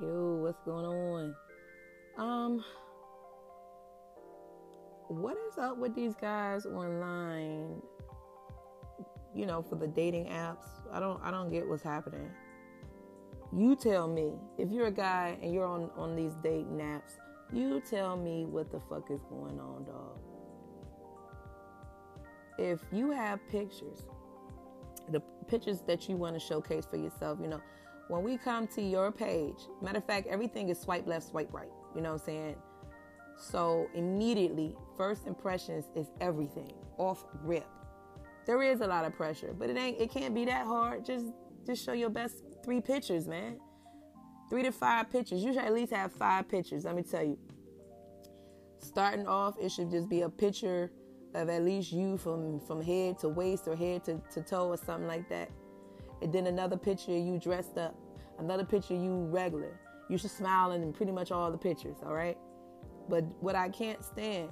Yo, what's going on? What is up with these guys online? You know, for the dating apps, I don't get what's happening. You tell me, if you're a guy and you're on these dating apps, you tell me what the fuck is going on, dog. If you have pictures, the pictures that you want to showcase for yourself, you know, when we come to your page, matter of fact, everything is swipe left, swipe right. You know what I'm saying? So immediately, first impressions is everything. Off rip. There is a lot of pressure, but it can't be that hard. Just show your best 3 pictures, man. 3 to 5 pictures. You should at least have 5 pictures, let me tell you. Starting off, it should just be a picture of at least you from head to waist or head to toe or something like that. And then another picture you dressed up. Another picture you regular. You should smile in pretty much all the pictures, all right? But what I can't stand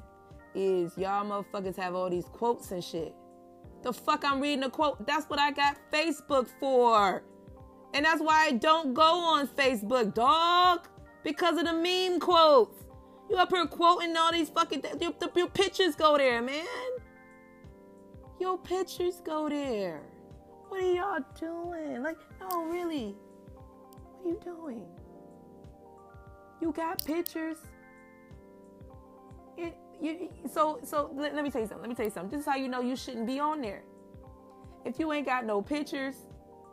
is y'all motherfuckers have all these quotes and shit. The fuck I'm reading a quote? That's what I got Facebook for. And that's why I don't go on Facebook, dog. Because of the meme quotes. You up here quoting all these fucking things. Your pictures go there, man. Your pictures go there. What are y'all doing? Like, no, really. What are you doing? You got pictures. So let me tell you something. This is how you know you shouldn't be on there. If you ain't got no pictures,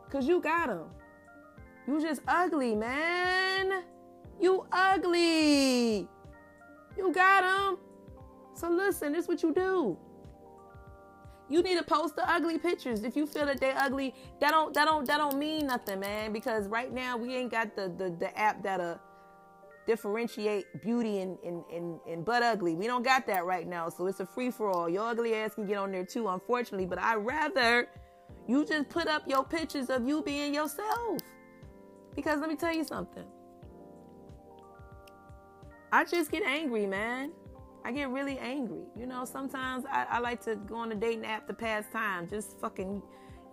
because you got them. You just ugly, man. You ugly. You got them. So listen, this is what you do. You need to post the ugly pictures. If you feel that they're ugly, that don't mean nothing, man. Because right now we ain't got the app that'll differentiate beauty and butt ugly. We don't got that right now. So it's a free for all. Your ugly ass can get on there too, unfortunately. But I'd rather you just put up your pictures of you being yourself. Because let me tell you something. I just get angry, man. I get really angry. You know, sometimes I like to go on a dating app to pass time. Just fucking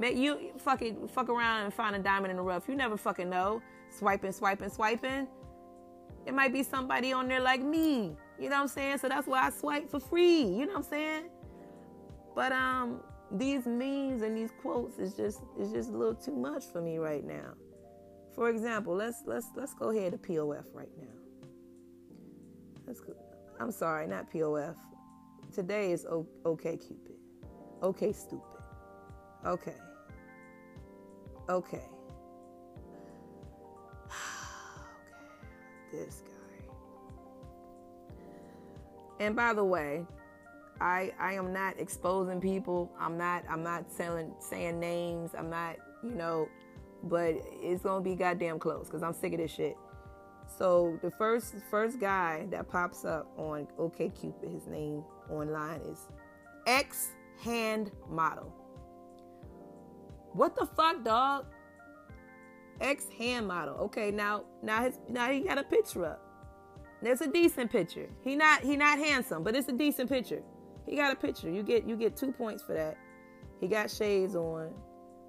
make you fucking fuck around and find a diamond in the rough. You never fucking know. Swiping. It might be somebody on there like me. You know what I'm saying? So that's why I swipe for free. You know what I'm saying? But these memes and these quotes is just a little too much for me right now. For example, let's go ahead to POF right now. Let's go. I'm sorry, not POF. Today is OKCupid. OKCupid. Okay. This guy. And by the way, I am not exposing people. I'm not saying names. I'm not, you know, but it's gonna be goddamn close because I'm sick of this shit. So the first guy that pops up on OKCupid, his name online is X Hand Model. What the fuck, dog? Ex hand model. Okay, now he got a picture up. There's a decent picture. He not handsome, but it's a decent picture. He got a picture. You get 2 points for that. He got shades on.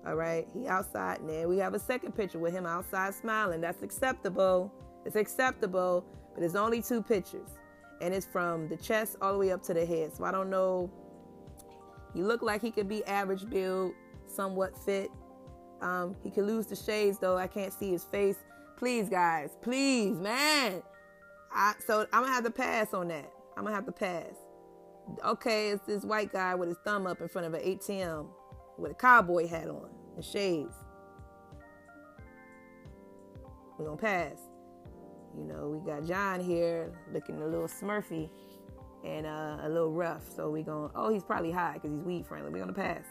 All right, he outside now. We have a second picture with him outside smiling. That's acceptable. It's acceptable, but it's only 2 pictures, and it's from the chest all the way up to the head. So I don't know. He looked like he could be average build, somewhat fit. He could lose the shades, though. I can't see his face. Please, guys. Please, man. So I'm going to have to pass on that. I'm going to have to pass. Okay, it's this white guy with his thumb up in front of an ATM with a cowboy hat on and shades. We're going to pass. You know, we got John here looking a little smurfy and a little rough. So we're going, he's probably high because he's weed friendly. We're going to pass.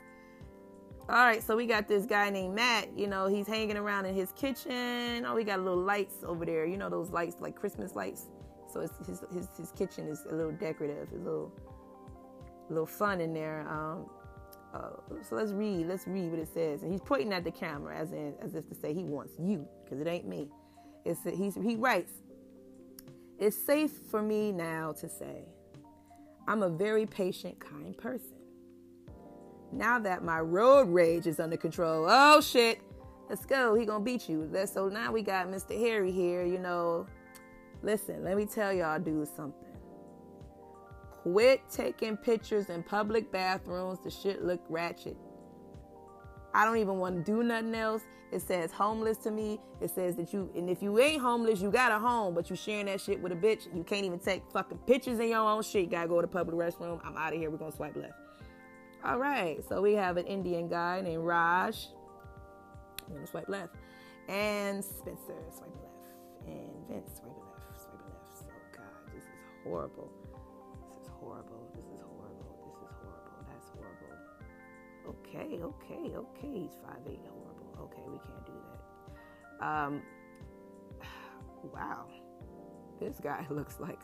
All right, so we got this guy named Matt. You know, he's hanging around in his kitchen. Oh, we got little lights over there. You know those lights, like Christmas lights? So it's his kitchen is a little decorative, a little fun in there. So let's read what it says. And he's pointing at the camera as if to say he wants you, because it ain't me. He writes, "It's safe for me now to say I'm a very patient, kind person. Now that my road rage is under control, oh shit, Let's go. He gonna beat you. So now we got Mr. Harry here, you know. Listen, let me tell y'all dudes something. Quit taking pictures in public bathrooms. The shit look ratchet. I don't even want to do nothing else. It says homeless to me. It says that you, and if you ain't homeless, you got a home, but you sharing that shit with a bitch. You can't even take fucking pictures in your own shit. You gotta go to the public restroom. I'm out of here. We're gonna swipe left. All right, so we have an Indian guy named Raj. I'm gonna swipe left. And Spencer, swipe left. And Vince, swipe left, swipe left. So God, this is horrible. This is horrible. This is horrible. This is horrible. That's horrible. Okay. He's 5'8", horrible. Okay, we can't do that. Wow. This guy looks like,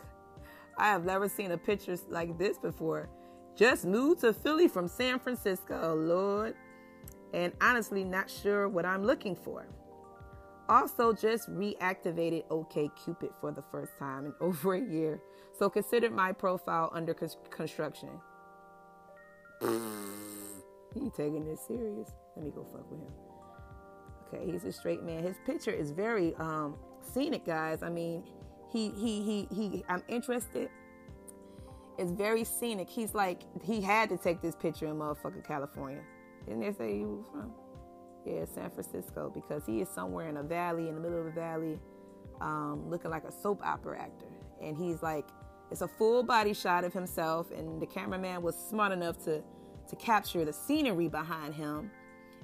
I have never seen a picture like this before. Just moved to Philly from San Francisco, oh Lord, and honestly not sure what I'm looking for. Also just reactivated OKCupid for the first time in over a year, so consider my profile under construction. He taking this serious. Let me go fuck with him. Okay, he's a straight man. His picture is very scenic, guys. I mean, he I'm interested. It's very scenic. He's like, he had to take this picture in motherfucking California. Didn't they say he was from? Yeah, San Francisco, because he is somewhere in a valley, in the middle of the valley, looking like a soap opera actor. And he's like, it's a full body shot of himself, and the cameraman was smart enough to capture the scenery behind him.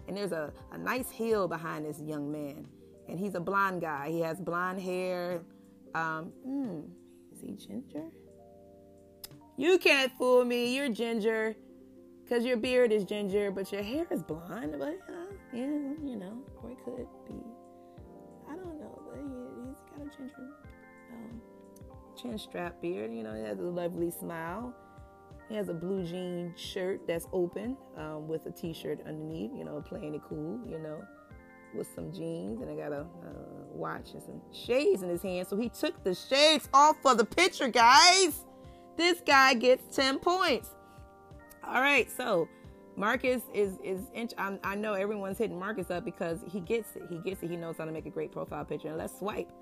And there's a nice hill behind this young man. And he's a blonde guy. He has blonde hair. Is he ginger? You can't fool me. You're ginger. Because your beard is ginger, but your hair is blonde. But, yeah, you know, or it could be. I don't know. But he's got a ginger chin strap beard. You know, he has a lovely smile. He has a blue jean shirt that's open with a T-shirt underneath, you know, playing it cool, you know, with some jeans. And I got a watch and some shades in his hand. So he took the shades off for the picture, guys. This guy gets 10 points. All right, so Marcus I know everyone's hitting Marcus up because he gets it. He gets it. He knows how to make a great profile picture. And let's swipe.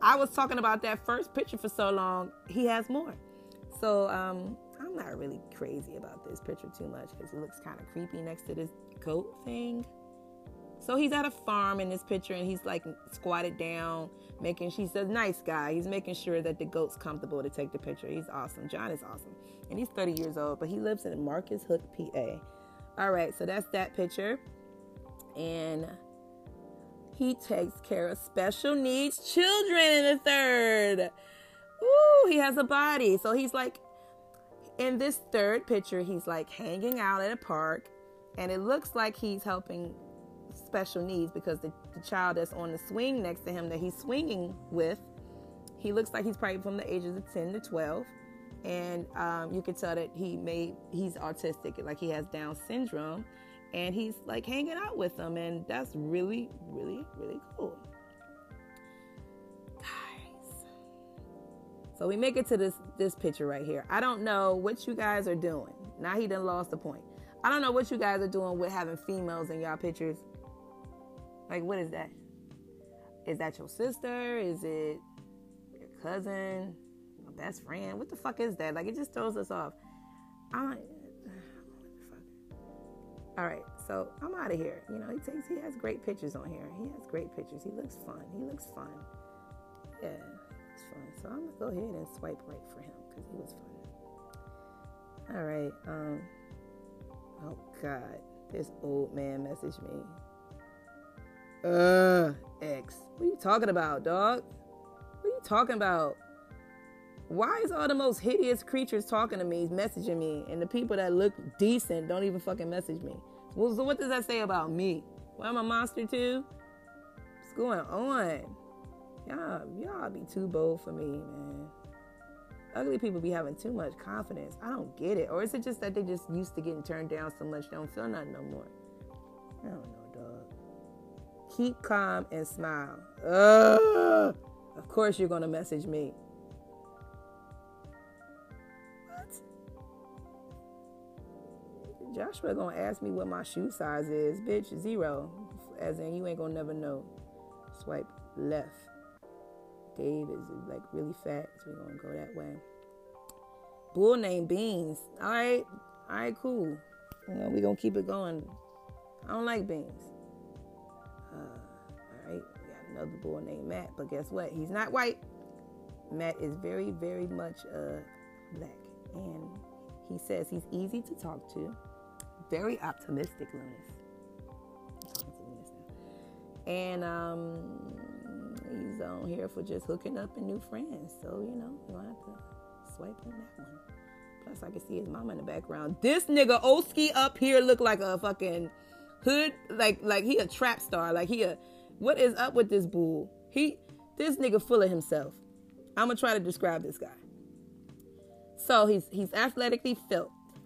I was talking about that first picture for so long. He has more. So I'm not really crazy about this picture too much because it looks kind of creepy next to this goat thing. So he's at a farm in this picture, and he's like squatted down, he's a nice guy. He's making sure that the goat's comfortable to take the picture. He's awesome. John is awesome. And he's 30 years old, but he lives in Marcus Hook, PA. All right, so that's that picture. And he takes care of special needs children in the third. Ooh, he has a body. So he's like, in this third picture, he's like hanging out at a park, and it looks like he's helping special needs, because the child that's on the swing next to him that he's swinging with, he looks like he's probably from the ages of 10 to 12, and you can tell that he's autistic, like he has Down syndrome, and he's like hanging out with them, and that's really, really, really cool, guys. So we make it to this picture right here. I don't know what you guys are doing. Now he done lost the point. I don't know what you guys are doing with having females in y'all pictures. Like, what is that? Is that your sister? Is it your cousin? Your best friend? What the fuck is that? Like, it just throws us off. All right, so I'm out of here. You know, he has great pictures on here. He has great pictures. He looks fun. Yeah, it's fun. So I'm gonna go ahead and swipe right for him because he was fun. All right. Oh God, this old man messaged me. X. What are you talking about, dog? What are you talking about? Why is all the most hideous creatures talking to me, messaging me, and the people that look decent don't even fucking message me? Well, so what does that say about me? Well, I'm a monster too? What's going on? Y'all be too bold for me, man. Ugly people be having too much confidence. I don't get it. Or is it just that they just used to getting turned down so much they don't feel nothing no more? I don't know, dog. Keep calm and smile. Of course you're going to message me. What? Joshua going to ask me what my shoe size is. Bitch, 0. as in you ain't gonna never know. Swipe left. Dave is like really fat, so we're gonna go that way. Bull named Beans. All right, cool. You know, we're gonna keep it going. I don't like beans. All right, we got another boy named Matt, but guess what? He's not white. Matt is very, very much black, and he says he's easy to talk to, very optimistic, Lunas. And he's on here for just hooking up and new friends, so you know, we're gonna have to swipe on that one. Plus, I can see his mama in the background. This nigga Oski up here look like a fucking hood, like he a trap star, like he a, what is up with this bull? This nigga full of himself. I'm gonna try to describe this guy. So he's athletically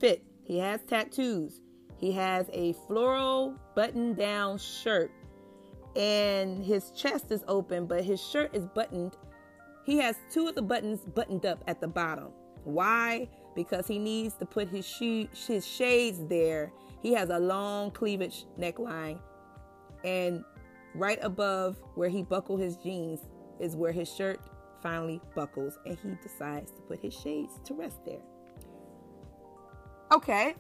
fit. He has tattoos. He has a floral button-down shirt, and his chest is open, but his shirt is buttoned. He has two of the buttons buttoned up at the bottom. Why? Because he needs to put his shades there. He has a long cleavage neckline, and right above where he buckled his jeans is where his shirt finally buckles, and he decides to put his shades to rest there. Okay.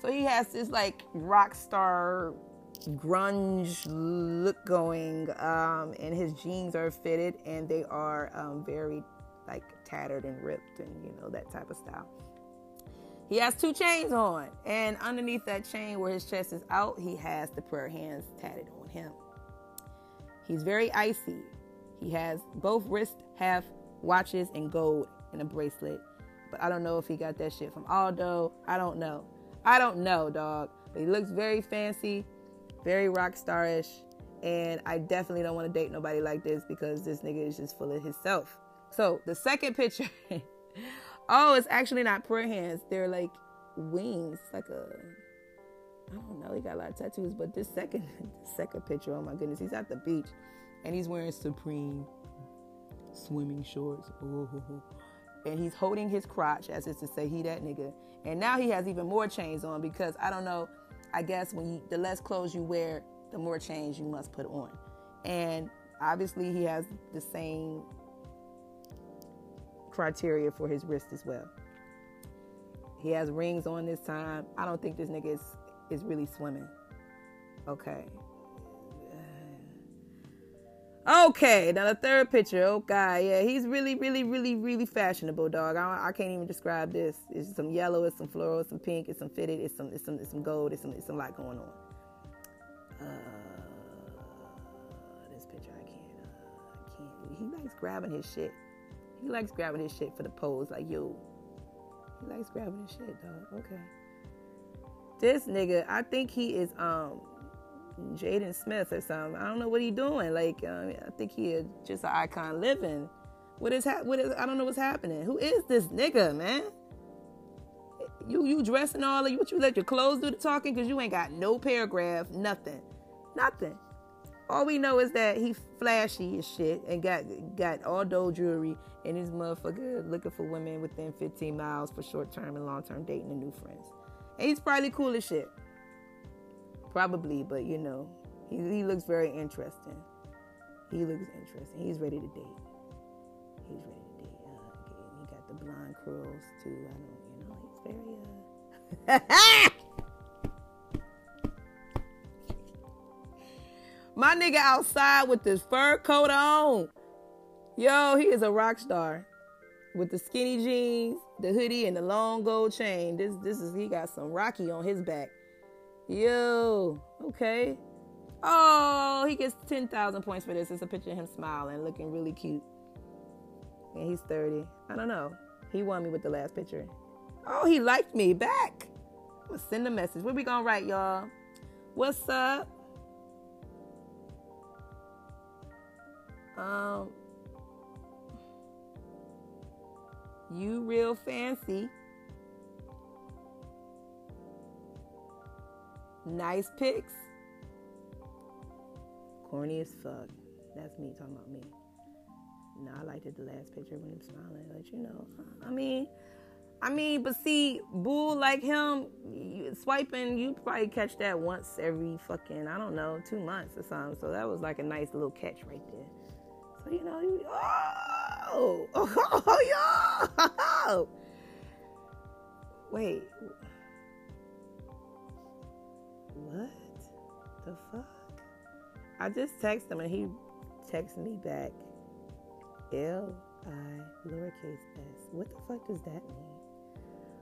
So he has this like rock star grunge look going, and his jeans are fitted, and they are very like tattered and ripped, and you know, that type of style. He has two chains on, and underneath that chain where his chest is out, he has the prayer hands tatted on him. He's very icy. He has both wrists have watches and gold and a bracelet, but I don't know if he got that shit from Aldo. I don't know, dog, but he looks very fancy, very rock star-ish, and I definitely don't want to date nobody like this because this nigga is just full of himself. So the second picture, oh, it's actually not prayer hands. They're like wings, like a, I don't know. He got a lot of tattoos, but this second picture, oh my goodness, he's at the beach, and he's wearing Supreme swimming shorts. Ooh. And he's holding his crotch, as is to say, he that nigga. And now he has even more chains on because, I don't know, I guess when the less clothes you wear, the more chains you must put on. And obviously he has the same criteria for his wrist as well. He has rings on this time. I don't think this nigga is really swimming. Okay, now the third picture. Oh God, yeah, he's really, really, really, really fashionable, dog. I can't even describe this. It's some yellow, it's some floral, it's some pink, it's some fitted, it's some gold, it's some lot going on. This picture I can't. He likes grabbing his shit. He likes grabbing his shit for the pose, like yo. He likes grabbing his shit, dog. Okay. This nigga, I think he is Jaden Smith or something. I don't know what he doing. Like, I think he is just an icon living. What is? I don't know what's happening. Who is this nigga, man? You dressing all of you? What, you let your clothes do the talking? Because you ain't got no paragraph, nothing. All we know is that he flashy as shit and got all dough jewelry, and this motherfucker looking for women within 15 miles for short-term and long-term dating and new friends. And he's probably cool as shit. Probably, but you know, he looks very interesting. He's ready to date. He got the blonde curls too. My nigga outside with this fur coat on. Yo, he is a rock star. With the skinny jeans, the hoodie, and the long gold chain. This is he got some Rocky on his back. Yo, okay. Oh, he gets 10,000 points for this. It's a picture of him smiling, looking really cute. And he's 30. I don't know. He won me with the last picture. Oh, he liked me back. I'm going to send a message. What we going to write, y'all? What's up? You real fancy. Nice pics. Corny as fuck. That's me talking about me. No, I liked it the last picture when he was smiling. But you know, I mean, I mean, but see, bull like him, swiping, you probably catch that once every fucking, I don't know, 2 months or something. So that was like a nice little catch right there. So, you know, you, oh, yo. Wait. What the fuck? I just texted him and he texted me back. LI_s. What the fuck does that mean?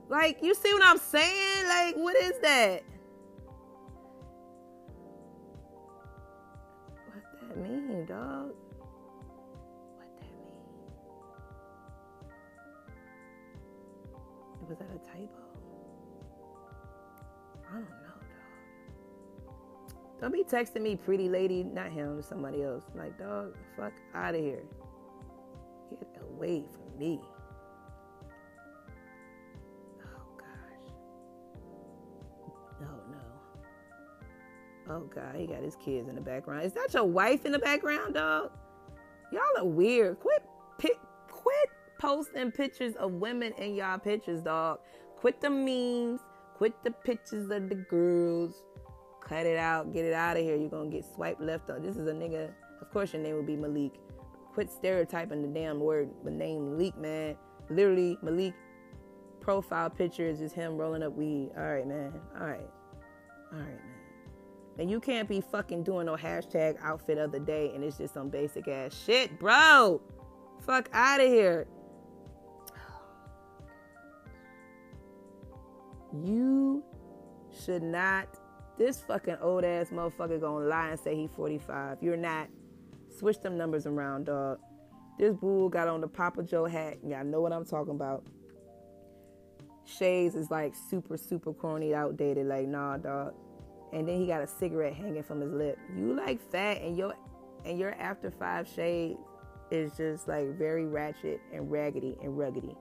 Like, you see what I'm saying? Like, what is that? What that mean, dog? What that mean? Was that a typo? I don't know, dog. Don't be texting me, pretty lady. Not him, somebody else. Like, dog, fuck out of here. Get away from me. Oh, gosh. No. Oh, God. He got his kids in the background. Is that your wife in the background, dog? Y'all are weird. Quit posting pictures of women in y'all pictures, dog. Quit the memes. Quit the pictures of the girls. Cut it out. Get it out of here. You're going to get swiped left on. This is a nigga. Of course, your name would be Malik. Quit stereotyping the damn word, the name Malik, man. Literally, Malik profile picture is just him rolling up weed. All right, man. All right, man. And you can't be fucking doing no hashtag outfit of the day and it's just some basic ass shit, bro. Fuck out of here. You should not. This fucking old ass motherfucker gonna lie and say he 45. You're not. Switch them numbers around, dog. This bull got on the Papa Joe hat. Y'all know what I'm talking about. Shades is like super, super corny, outdated. Like, nah, dog. And then he got a cigarette hanging from his lip. You like fat, and your after five shade is just like very ratchet and raggedy and ruggedy.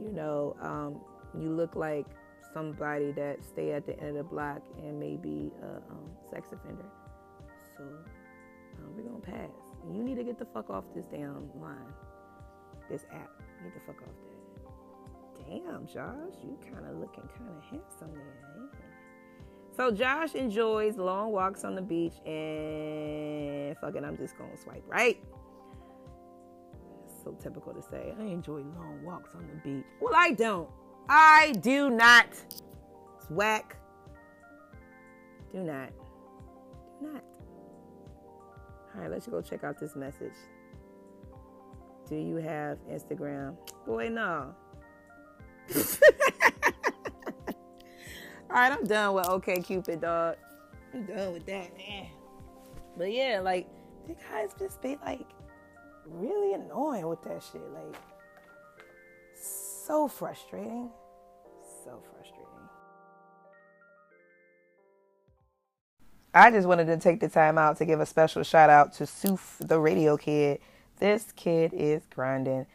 You know, you look like somebody that stay at the end of the block and maybe sex offender. So. We're gonna pass. You need to get the fuck off this damn line, this app. Get the fuck off that. Damn, Josh, you kind of looking kind of handsome there. Eh? So Josh enjoys long walks on the beach and fucking. I'm just gonna swipe right. That's so typical to say. I enjoy long walks on the beach. Well, I don't. I do not. It's whack. Do not. Do not. All right, let's go check out this message. Do you have Instagram? Boy, no. All right, I'm done with OKCupid, dog. I'm done with that, man. But yeah, like, the guys just be, like, really annoying with that shit. Like, so frustrating. So frustrating. I just wanted to take the time out to give a special shout out to Souf, the radio kid. This kid is grinding.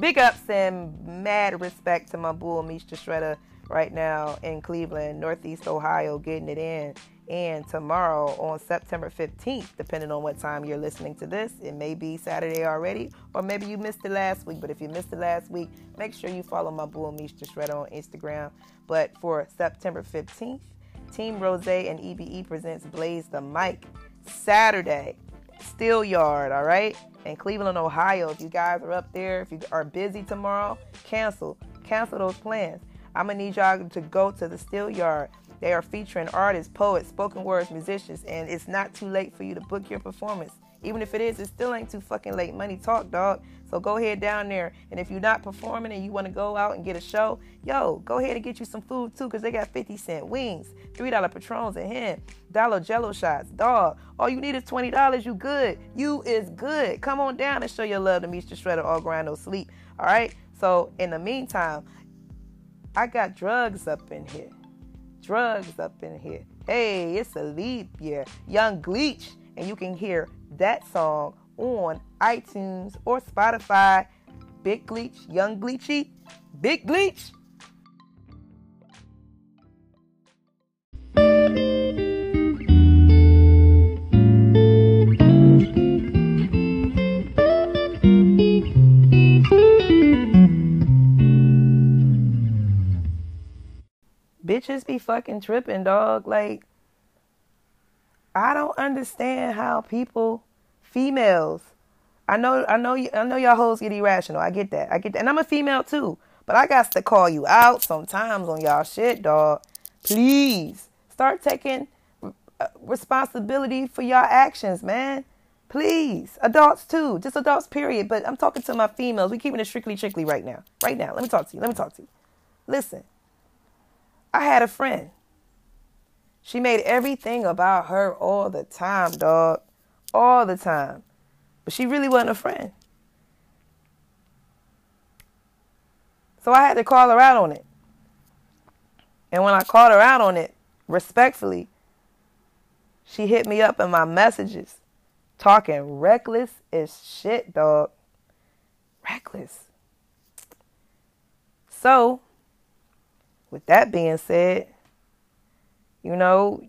Big ups and mad respect to my bull, Misha Shredder, right now in Cleveland, Northeast Ohio, getting it in. And tomorrow on September 15th, depending on what time you're listening to this, it may be Saturday already, or maybe you missed it last week. But if you missed it last week, make sure you follow my bull, Misha Shredder, on Instagram. But for September 15th, Team Rosé and EBE presents Blaze the Mic Saturday, Steel Yard, all right? In Cleveland, Ohio. If you guys are up there, if you are busy tomorrow, cancel those plans. I'm gonna need y'all to go to the Steel Yard. They are featuring artists, poets, spoken words, musicians, and it's not too late for you to book your performance. Even if it is, it still ain't too fucking late. Money talk, dog. So go ahead down there. And if you're not performing and you want to go out and get a show, yo, go ahead and get you some food too, because they got 50-cent wings, $3 Patrons in hand, $1 Jello shots, dog. All you need is $20. You good. You is good. Come on down and show your love to Misha Shredder or Grind No Sleep. All right? So in the meantime, I got drugs up in here. Drugs up in here. Hey, it's a leap year. Young Gleach. And you can hear that song on iTunes or Spotify. Big Gleach, Young Gleachy, Big Gleach. bitches be fucking tripping, dog. Like, I don't understand how people, females, I know y'all hoes get irrational. I get that. And I'm a female too. But I got to call you out sometimes on y'all shit, dog. Please start taking responsibility for y'all actions, man. Please. Adults too. Just adults, period. But I'm talking to my females. We're keeping it strictly chickly right now. Right now. Let me talk to you. Listen. I had a friend. She made everything about her all the time, dog. All the time. But she really wasn't a friend. So I had to call her out on it. And when I called her out on it, respectfully, she hit me up in my messages, talking reckless as shit, dog. Reckless. So, with that being said, you know,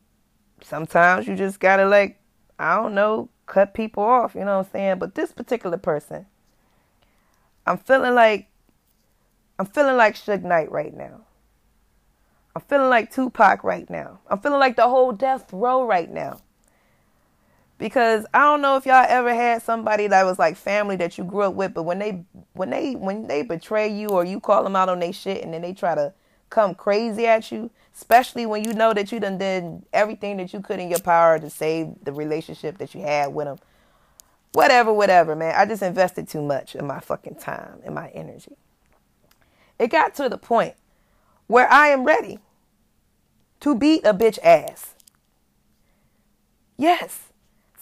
sometimes you just gotta, like, I don't know, cut people off, you know what I'm saying? But this particular person, I'm feeling like Suge Knight right now. I'm feeling like Tupac right now. I'm feeling like the whole Death Row right now. Because I don't know if y'all ever had somebody that was like family that you grew up with, but when they betray you or you call them out on their shit and then they try to come crazy at you, especially when you know that you done did everything that you could in your power to save the relationship that you had with them. Whatever, man. I just invested too much of my fucking time and my energy. It got to the point where I am ready to beat a bitch ass. Yes.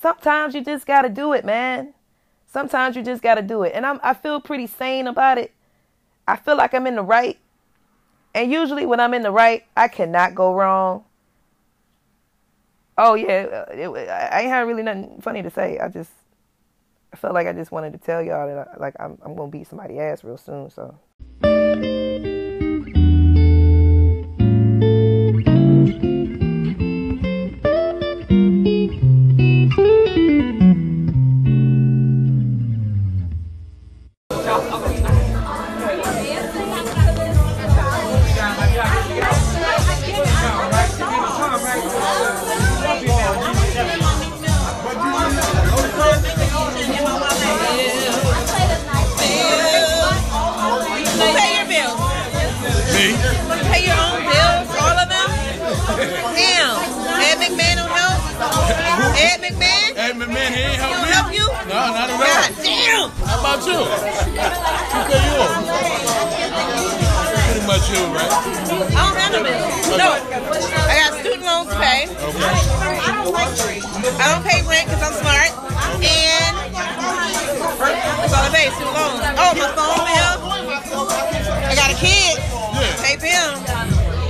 Sometimes you just got to do it, man. Sometimes you just got to do it. And I feel pretty sane about it. I feel like I'm in the right. And usually when I'm in the right, I cannot go wrong. Oh, yeah. I ain't had really nothing funny to say. I felt like I just wanted to tell y'all that I'm going to beat somebody's ass real soon. So. Man, he ain't help me. Help you? No, not at all. God damn! How about you? Because you are. Pretty much you, right? I don't have no bills. No. I got student loans to pay. Okay. I don't pay rent because I'm smart. And that's all I pay, student loans. Oh, my phone bill. I got a kid. Yeah. Pay him.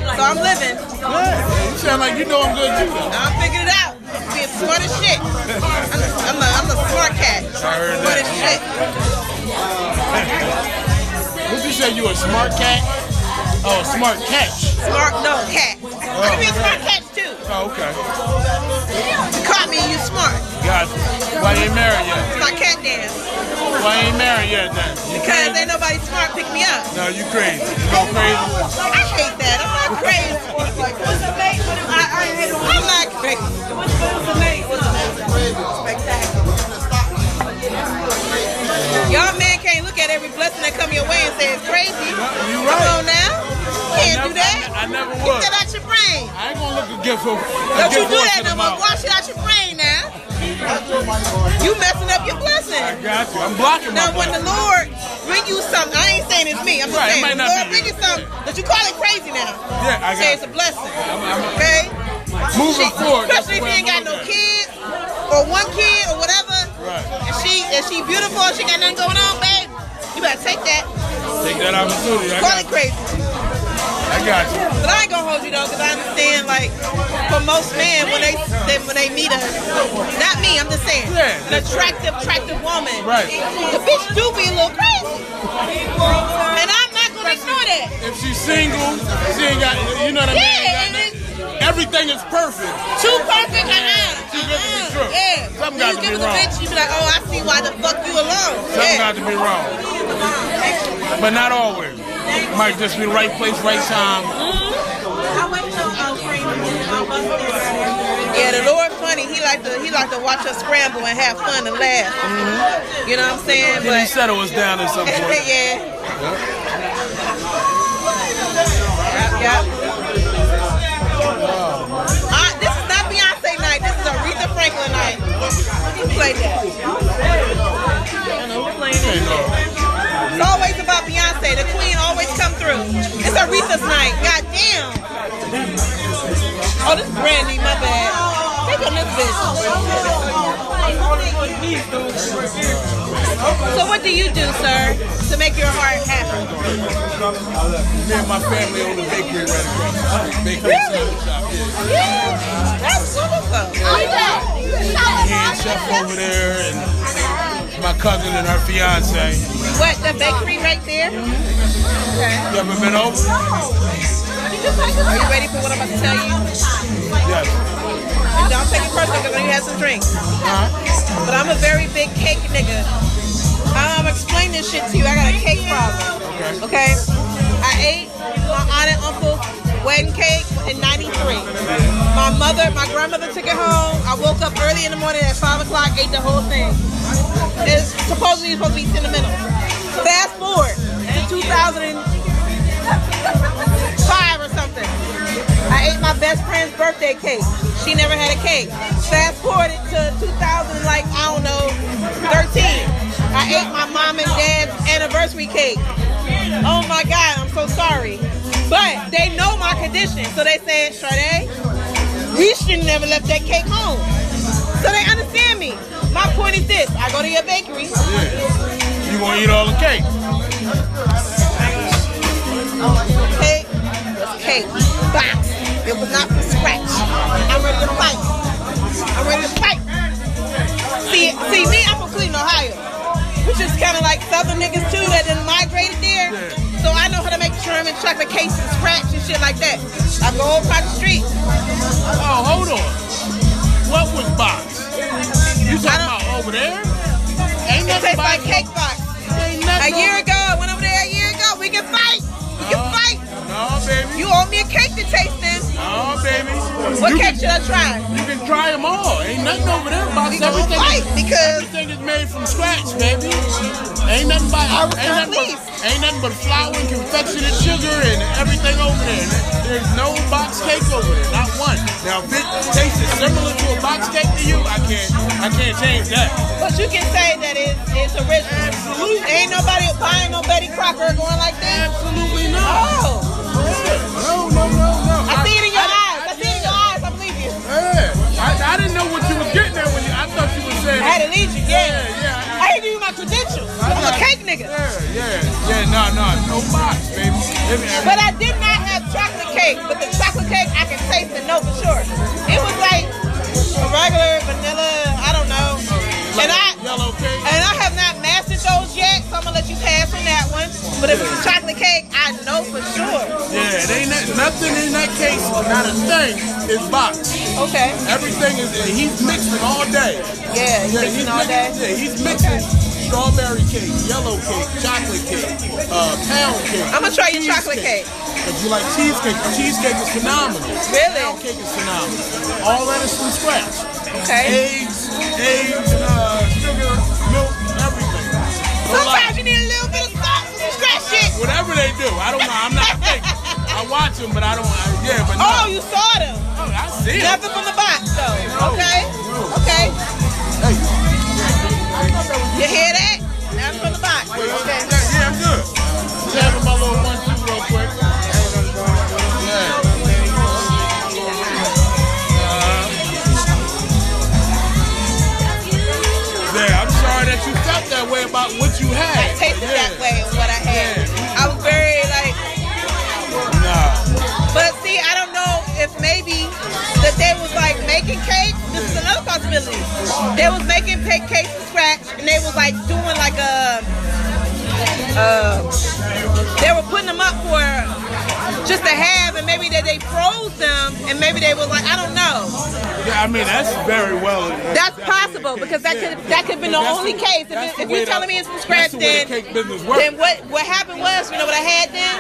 So I'm living. Yeah. You sound like you know I'm good too, though. I'm figuring it out. Being smart as shit. I'm a smart cat. I heard smart that. As shit. What you say? You a smart cat? Oh, a smart catch. Cat. Oh. I can be a smart catch too. Oh, okay. You caught me. You smart. Gotcha. Why you ain't married yet? It's my cat dance. Why you ain't married yet then? Because ain't nobody smart pick me up. No, you crazy. You go crazy. I hate that. I'm not crazy. What's the name? I'm not crazy. Y'all man can't look at every blessing that come your way and say it's crazy. You right. Come on now. You can't do that. I never would. Get that out your brain. I ain't gonna look a gift for. Don't you do that no more. Wash it out your brain now. You messing up your blessing. I got you. I'm blocking now, my blessing. Now when the Lord bring you something, I ain't saying it's me. I'm just saying the Lord bring you something, but you call it crazy now. Yeah, I got say it's a blessing. I'm okay? Moving forward. Especially if you ain't got no kids or one kid or whatever. Right. And she beautiful, she got nothing going on, babe. You better take that. Take that opportunity. Call it crazy. I got you. But I ain't gonna hold you though, because I understand, like, for most men, when they meet us, not me, I'm just saying, an attractive woman, right? The bitch do be a little crazy, and I'm not gonna ignore that. If she's single, she ain't got, you know what I mean? Yeah, everything is perfect. Too perfect, Too good to be true. Yeah. Something got to be wrong. Bitch, you be like, oh, I see why the fuck you alone. Something got to be wrong. But not always. Might just be right place, right time. Mm-hmm. he like to watch us scramble and have fun and laugh. Mm-hmm. You know what I'm saying? But he settle us down at some point. Yeah. Yep. This is not Beyonce night. This is Aretha Franklin night. Who played that? I don't know who playing that. It's always about Beyonce. The queen always come through. It's Aretha's night. God damn. Oh, this is Brandy. My bad. Take on this bitch. So what do you do, sir? To make your heart happy. Me and my family own a bakery right across the street. Really? Yeah. That's wonderful. Yeah, chef over there and my cousin and her fiance. What, the bakery right there? Okay. You ever been over? Are you ready for what I'm about to tell you? Yes. And don't take it personal because I'm going to have some drinks. Uh-huh. But I'm a very big cake nigga. I'm explaining this shit to you. I got a cake problem. Okay? I ate my aunt and uncle's wedding cake in 93. My grandmother took it home. I woke up early in the morning at 5 o'clock, ate the whole thing. It's supposedly supposed to be sentimental. Fast forward to 2005 or something. I ate my best friend's birthday cake. She never had a cake. Fast forward to 2000, like, I don't know, 13. I ate my mom and dad's anniversary cake. Oh my God, I'm so sorry. But they know my condition. So they said, Shredder, we should never left that cake home. So they understand me. My point is this, I go to your bakery. Yeah. You gonna eat all the cake. Cake was cake. Box. It was not from scratch. I'm ready to fight. I'm ready to fight. See me, I'm from Cleveland, Ohio. Which is kind of like southern niggas too that done migrated there. Yeah. So I know how to make German chocolate cakes and scratch and shit like that. I go across the street. Oh, hold on. What was box? You talking about over there? Ain't nothing. It tastes like cake box. Ain't nothing. A year ago, I went over there a year ago. We can fight. We can fight. No, baby. You owe me a cake to taste them. No, baby. What cake should I try? You can try them all. Ain't nothing over there about everything. Everything is made from scratch, baby. Ain't nothing but flour and confection and sugar and everything over there. There's no box cake over there, not one. Now, if it tastes similar to a box cake to you, I can't change that. But you can say that it's original. Absolutely. Ain't nobody buying no Betty Crocker going like that. Absolutely not. Oh. No. I see it in your eyes. I see it in your eyes. I believe you. Yeah. I didn't know what you was getting at when you. I thought you was saying. I had to lead you. Yeah. I ain't give you my credentials. I'm a cake nigga. Yeah. No box, baby. But I did not have chocolate cake. But the chocolate cake, I can taste and know for sure. It was like a regular vanilla. I don't know. Like yellow cake. And I have not mastered those yet, so I'm gonna let you pass on that one. But if it's chocolate cake, I know for sure. Yeah, it ain't nothing in that case, not a thing is boxed. Okay. Everything is. He's mixing all day. Yeah, he's mixing strawberry cake, yellow cake, chocolate cake, pound cake. I'm gonna try your chocolate cake. If you like cheesecake is phenomenal. Really? Pound cake is phenomenal. All that is from scratch. Okay. Eggs, sugar, milk, everything. Sometimes you need a little bit of salt for some scratch shit. Whatever they do, I don't know. I'm not thinking. I watch them, but I don't. But no. Oh, you saw them. Oh, I see them. Nothing from the box, though. No. Okay. Hey. You hear that? Nothing from the box. Okay. Yeah, I'm good. Just having my little 1-2 real quick. You felt that way about what you had. I tasted that way what I had. Yeah. I was very like, nah. But see, I don't know if maybe that they was like making cake. This is another possibility. They was making cake from scratch, and they was like doing like a. They were putting them up for just to have, and maybe that they froze them, and maybe they were like, I don't know. Yeah, I mean that's very well. That's possible because that could have been the only case. If you're telling me it's from scratch, then what happened was, you know what I had then?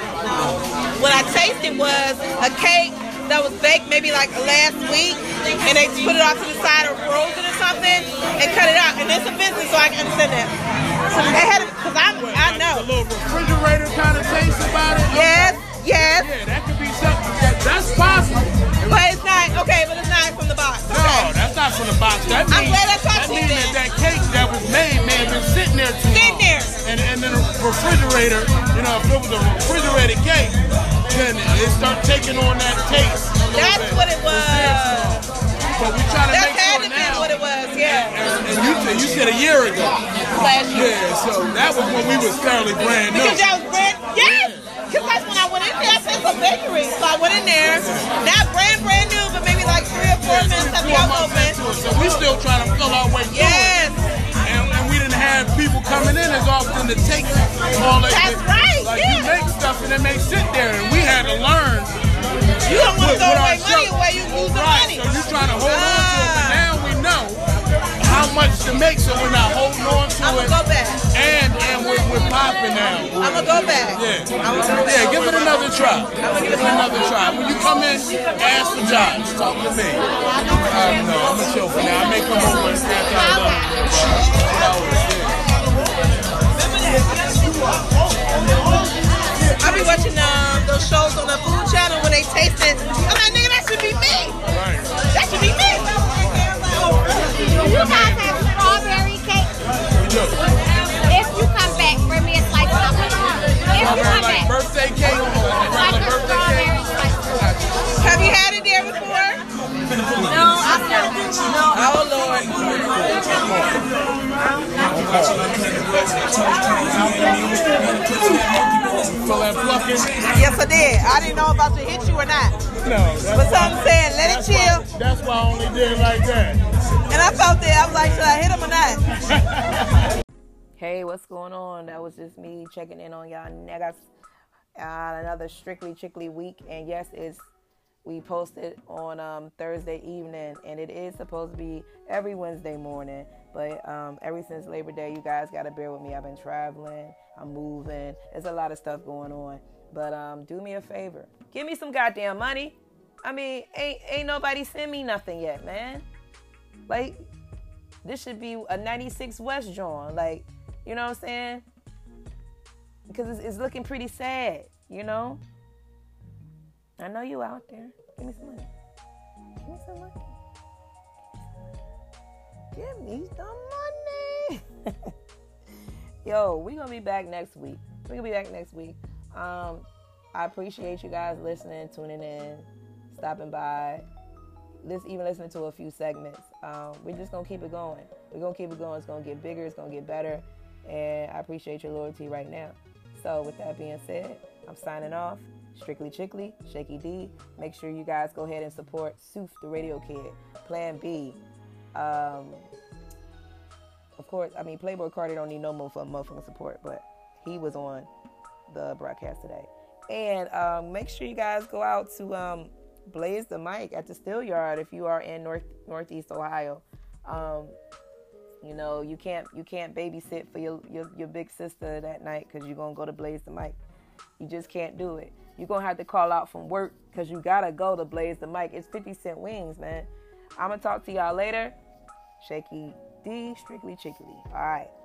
What I tasted was a cake that was baked maybe like last week, and they put it off to the side or froze it or something and cut it out. And it's a business, so I can understand that. So they had it, cause I know. A little refrigerator kind of taste about it. Yes, okay. Yes. Yeah, that could be something that's possible. But it's not okay. But it's not from the box. Okay. No, that's not from the box. That means, I'm glad I talked to you. That cake that was made may have been sitting there too long. And then a refrigerator. You know, if it was a refrigerated cake, then it start taking on that taste. That's what it was. But we try to make sure now. That had to be what it was, yeah. And you said a year ago. Last year. Yeah, so that was when we was fairly brand new. Because y'all was brand, yes. Because that's when I went in there. I said it's a bakery, so I went in there. Not brand new, but maybe like 3 or 4 months after y'all opened. So we still trying to fill our way through. Yes. And we didn't have people coming in as often to take all that. That's right. Like you make stuff and then they sit there, and we had to learn. You don't want to throw away money away, you lose the money. So you're trying to hold on to it, but now we know how much to make, so we're not holding on to it. I'm gonna go back. And we're popping now. I'm gonna go back. Yeah. Give it another try. When you come in, ask for jobs. Talk to me. No, I'm a chill for now. I may come over and snap y'all up. I'll be watching those shows on the food channel when they taste it. I'm like, nigga, that should be me. Right. That should be me. You guys have strawberry cake? If you come back, for me, it's like if you come back. Birthday cake? Like a strawberry cake. Have you had it there before? No, I've not. Oh, Lord. Yes, I did. I didn't know about to hit you or not. No. But so I'm saying, let it chill. That's why I only did it like that. And I felt that. I was like, should I hit him or not? Hey, what's going on? That was just me checking in on y'all niggas on another Strictly Chickly week. And yes, we posted on Thursday evening, and it is supposed to be every Wednesday morning. But ever since Labor Day, you guys got to bear with me. I've been traveling. I'm moving. There's a lot of stuff going on. But do me a favor. Give me some goddamn money. I mean, ain't nobody send me nothing yet, man. Like, this should be a 96 West John. Like, you know what I'm saying? Because it's looking pretty sad, you know? I know you out there. Give me some money. Give me some money. Give me some money. Yo, we're going to be back next week. I appreciate you guys listening, tuning in, stopping by, even listening to a few segments. We're just going to keep it going. It's going to get bigger. It's going to get better. And I appreciate your loyalty right now. So with that being said, I'm signing off. Strictly Chickly, Shakey D. Make sure you guys go ahead and support Souf, the Radio Kid, Plan B. Of course, I mean, Playboy Carter don't need no more motherfucking support, but he was on the broadcast today. And make sure you guys go out to Blaze the Mic at the Steel Yard if you are in Northeast Ohio. You know, you can't babysit for your big sister that night because you're going to go to Blaze the Mic. You just can't do it. You're going to have to call out from work because you got to go to Blaze the Mic. It's 50-cent wings, man. I'm going to talk to y'all later. Shakey D, Strictly Chickly. All right.